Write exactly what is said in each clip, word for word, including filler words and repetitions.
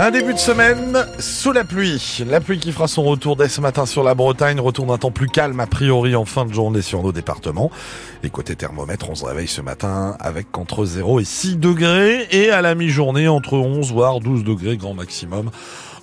Un début de semaine sous la pluie. La pluie qui fera son retour dès ce matin sur la Bretagne. Retour d'un temps plus calme a priori en fin de journée sur nos départements. Et côté thermomètre, on se réveille ce matin avec entre zéro et six degrés. Et à la mi-journée, entre onze voire douze degrés grand maximum.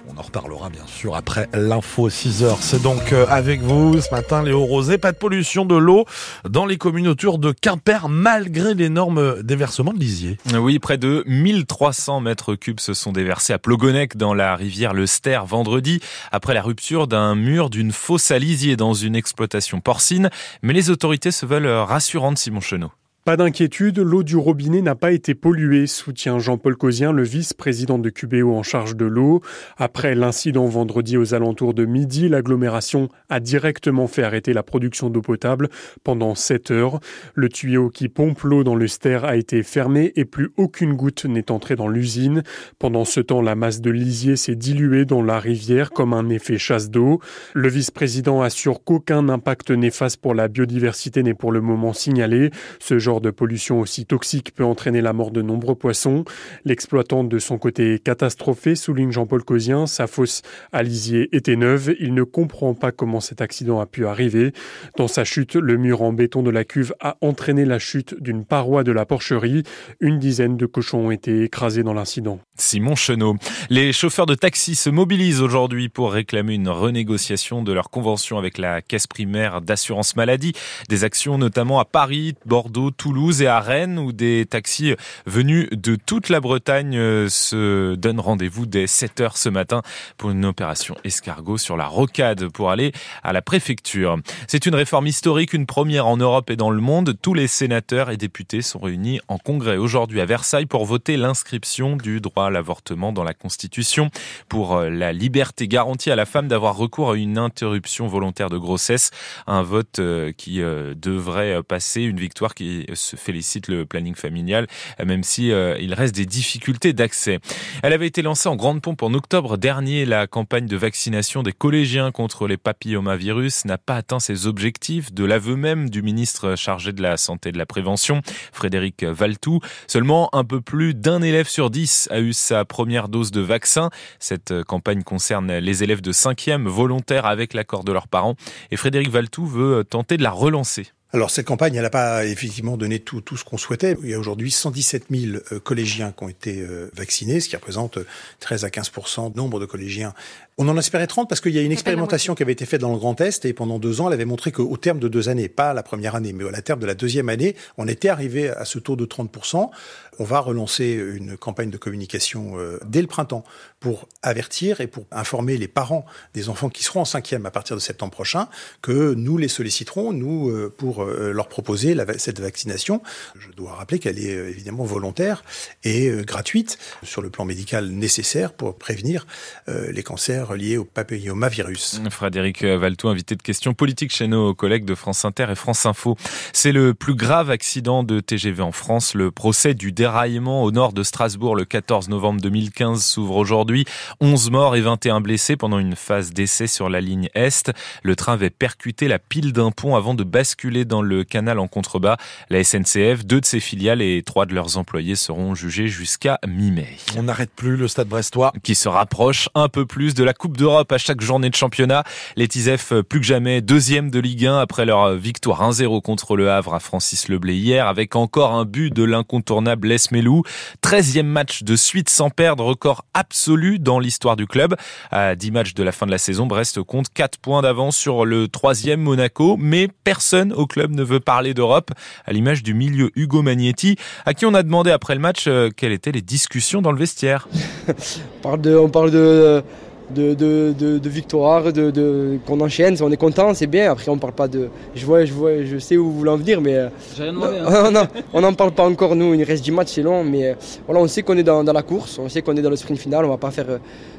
On en reparlera bien sûr après l'info six heures. C'est donc avec vous ce matin Léo Rosé. Pas de pollution de l'eau dans les communes autour de Quimper malgré l'énorme déversement de lisier. Oui, près de mille trois cents mètres cubes se sont déversés à Plogonec dans la rivière Le Ster vendredi après la rupture d'un mur d'une fosse à lisier dans une exploitation porcine. Mais les autorités se veulent rassurantes, Simon Chenot. Pas d'inquiétude, l'eau du robinet n'a pas été polluée, soutient Jean-Paul Cozien, le vice-président de Q B O en charge de l'eau. Après l'incident vendredi aux alentours de midi, l'agglomération a directement fait arrêter la production d'eau potable pendant sept heures. Le tuyau qui pompe l'eau dans le Ster a été fermé et plus aucune goutte n'est entrée dans l'usine. Pendant ce temps, la masse de lisier s'est diluée dans la rivière comme un effet chasse d'eau. Le vice-président assure qu'aucun impact néfaste pour la biodiversité n'est pour le moment signalé. Ce genre de pollution aussi toxique peut entraîner la mort de nombreux poissons. L'exploitant de son côté catastrophé, souligne Jean-Paul Cozien, sa fosse à lisier était neuve. Il ne comprend pas comment cet accident a pu arriver. Dans sa chute, le mur en béton de la cuve a entraîné la chute d'une paroi de la porcherie. Une dizaine de cochons ont été écrasés dans l'incident. Simon Chenot. Les chauffeurs de taxi se mobilisent aujourd'hui pour réclamer une renégociation de leur convention avec la caisse primaire d'assurance maladie. Des actions notamment à Paris, Bordeaux, Toulouse et à Rennes où des taxis venus de toute la Bretagne se donnent rendez-vous dès sept heures ce matin pour une opération escargot sur la rocade pour aller à la préfecture. C'est une réforme historique, une première en Europe et dans le monde. Tous les sénateurs et députés sont réunis en congrès aujourd'hui à Versailles pour voter l'inscription du droit à l'avortement dans la Constitution, pour la liberté garantie à la femme d'avoir recours à une interruption volontaire de grossesse. Un vote qui devrait passer, une victoire qui se félicite le planning familial, même si euh, il reste des difficultés d'accès. Elle avait été lancée en grande pompe en octobre dernier. La campagne de vaccination des collégiens contre les papillomavirus n'a pas atteint ses objectifs, de l'aveu même du ministre chargé de la Santé et de la Prévention, Frédéric Valtoux. Seulement un peu plus d'un élève sur dix a eu sa première dose de vaccin. Cette campagne concerne les élèves de cinquième, volontaires avec l'accord de leurs parents. Et Frédéric Valtoux veut tenter de la relancer. Alors cette campagne, elle n'a pas effectivement donné tout, tout ce qu'on souhaitait. Il y a aujourd'hui cent dix-sept mille collégiens qui ont été vaccinés, ce qui représente treize à quinze pour cent du nombre de collégiens. On en espérait trente parce qu'il y a une expérimentation qui avait été faite dans le Grand Est et pendant deux ans, elle avait montré qu'au terme de deux années, pas la première année, mais à la terme de la deuxième année, on était arrivé à ce taux de trente pour cent. On va relancer une campagne de communication dès le printemps pour avertir et pour informer les parents des enfants qui seront en cinquième à partir de septembre prochain que nous les solliciterons, nous, pour leur proposer la, cette vaccination. Je dois rappeler qu'elle est évidemment volontaire et gratuite sur le plan médical nécessaire pour prévenir les cancers liés au papillomavirus. Frédéric Valtoux, invité de Questions politiques chez nos collègues de France Inter et France Info. C'est le plus grave accident de T G V en France. Le procès du déraillement au nord de Strasbourg le quatorze novembre deux mille quinze s'ouvre aujourd'hui. onze morts et vingt et un blessés pendant une phase d'essai sur la ligne Est. Le train avait percuté la pile d'un pont avant de basculer dans le canal en contrebas. La S N C F, deux de ses filiales et trois de leurs employés seront jugés jusqu'à mi-mai. On n'arrête plus le Stade Brestois qui se rapproche un peu plus de la Coupe d'Europe à chaque journée de championnat. Les Tisefs plus que jamais deuxième de Ligue un après leur victoire un zéro contre le Havre à Francis Leblay hier avec encore un but de l'incontournable Lesmélou. treizième match de suite sans perdre, record absolu dans l'histoire du club. À dix matchs de la fin de la saison, Brest compte quatre points d'avance sur le troisième Monaco, mais personne au club club ne veut parler d'Europe, à l'image du milieu Hugo Magnetti, à qui on a demandé après le match euh, quelles étaient les discussions dans le vestiaire. On parle de, on parle de, de, de, de, de victoires, de, de, qu'on enchaîne, on est content, c'est bien. Après, on ne parle pas de... Je vois, je vois, je sais où vous voulez en venir, mais... J'ai rien demandé, hein. non, on n'en parle pas encore, nous, il reste dix matchs, c'est long, mais voilà, on sait qu'on est dans, dans la course, on sait qu'on est dans le sprint final, on va pas faire...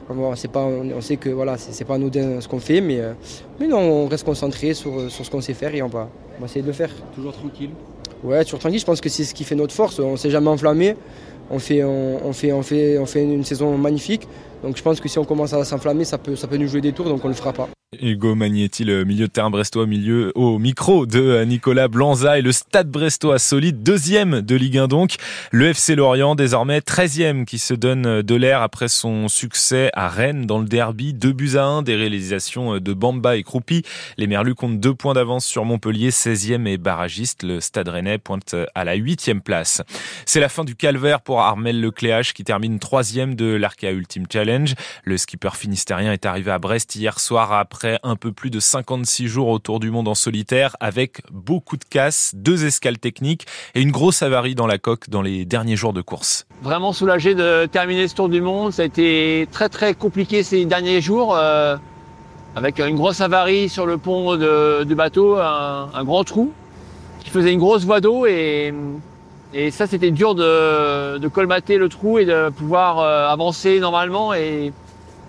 On, va, c'est pas, on sait que voilà, c'est, c'est pas anodin ce qu'on fait, mais, mais non, on reste concentré sur, sur ce qu'on sait faire et on va, on va essayer de le faire. Toujours tranquille ? Ouais, toujours tranquille, je pense que c'est ce qui fait notre force, on ne s'est jamais enflammé. On fait, on, on, fait, on, fait, on fait une saison magnifique, donc je pense que si on commence à s'enflammer, ça peut, ça peut nous jouer des tours, donc on ne le fera pas. Hugo Magnetti, le milieu de terrain brestois, milieu au micro de Nicolas Blanza, et le Stade brestois solide, deuxième de Ligue un donc. Le F C Lorient, désormais treizième, qui se donne de l'air après son succès à Rennes dans le derby. deux buts à un, des réalisations de Bamba et Croupi. Les Merlus comptent deux points d'avance sur Montpellier, seizième et barragiste. Le Stade Rennais pointe à la huitième place. C'est la fin du calvaire pour Armel Lecléac'h qui termine troisième de l'Arca Ultimate Challenge. Le skipper finistérien est arrivé à Brest hier soir après après un peu plus de cinquante-six jours autour du monde en solitaire, avec beaucoup de casses, deux escales techniques et une grosse avarie dans la coque dans les derniers jours de course. Vraiment soulagé de terminer ce tour du monde. Ça a été très très compliqué ces derniers jours, euh, avec une grosse avarie sur le pont de, du bateau, un, un grand trou qui faisait une grosse voie d'eau, et, et ça c'était dur de, de colmater le trou et de pouvoir euh, avancer normalement. Et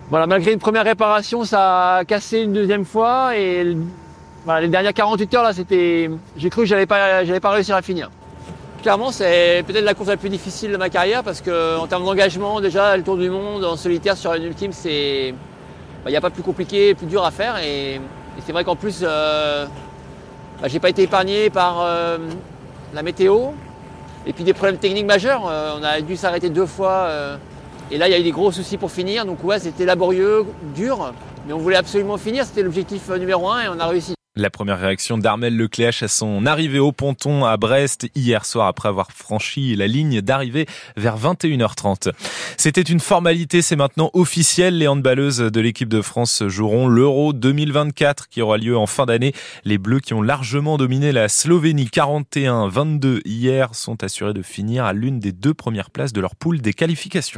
voilà, malgré une première réparation, ça a cassé une deuxième fois, et voilà, les dernières quarante-huit heures, là, c'était, j'ai cru que j'allais pas, j'allais pas réussir à finir. Clairement, c'est peut-être la course la plus difficile de ma carrière, parce que en termes d'engagement, déjà, le Tour du Monde en solitaire sur une ultime, c'est, il n'y a pas plus compliqué, plus dur à faire, et, et c'est vrai qu'en plus, euh, bah, j'ai pas été épargné par euh, la météo et puis des problèmes techniques majeurs. Euh, on a dû s'arrêter deux fois. Euh, Et là, il y a eu des gros soucis pour finir, donc ouais, c'était laborieux, dur, mais on voulait absolument finir, c'était l'objectif numéro un et on a réussi. La première réaction d'Armel Lecléac'h à son arrivée au ponton à Brest hier soir après avoir franchi la ligne d'arrivée vers vingt et une heures trente. C'était une formalité, c'est maintenant officiel. Les handballeuses de l'équipe de France joueront l'Euro deux mille vingt-quatre qui aura lieu en fin d'année. Les Bleus, qui ont largement dominé la Slovénie quarante et un à vingt-deux hier, sont assurés de finir à l'une des deux premières places de leur poule des qualifications.